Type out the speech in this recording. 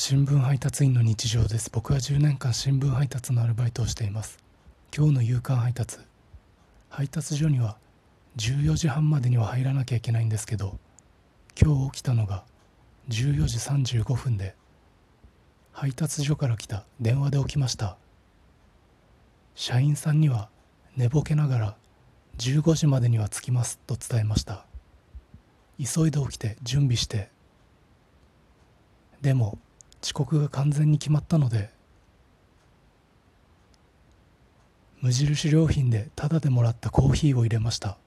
新聞配達員の日常です。僕は10年間新聞配達のアルバイトをしています。今日の夕刊配達。配達所には14時半までには入らなきゃいけないんですけど、今日起きたのが14時35分で、配達所から来た電話で起きました。社員さんには寝ぼけながら15時までには着きますと伝えました。急いで起きて準備して、でも遅刻が完全に決まったので、無印良品でタダでもらったコーヒーを入れました。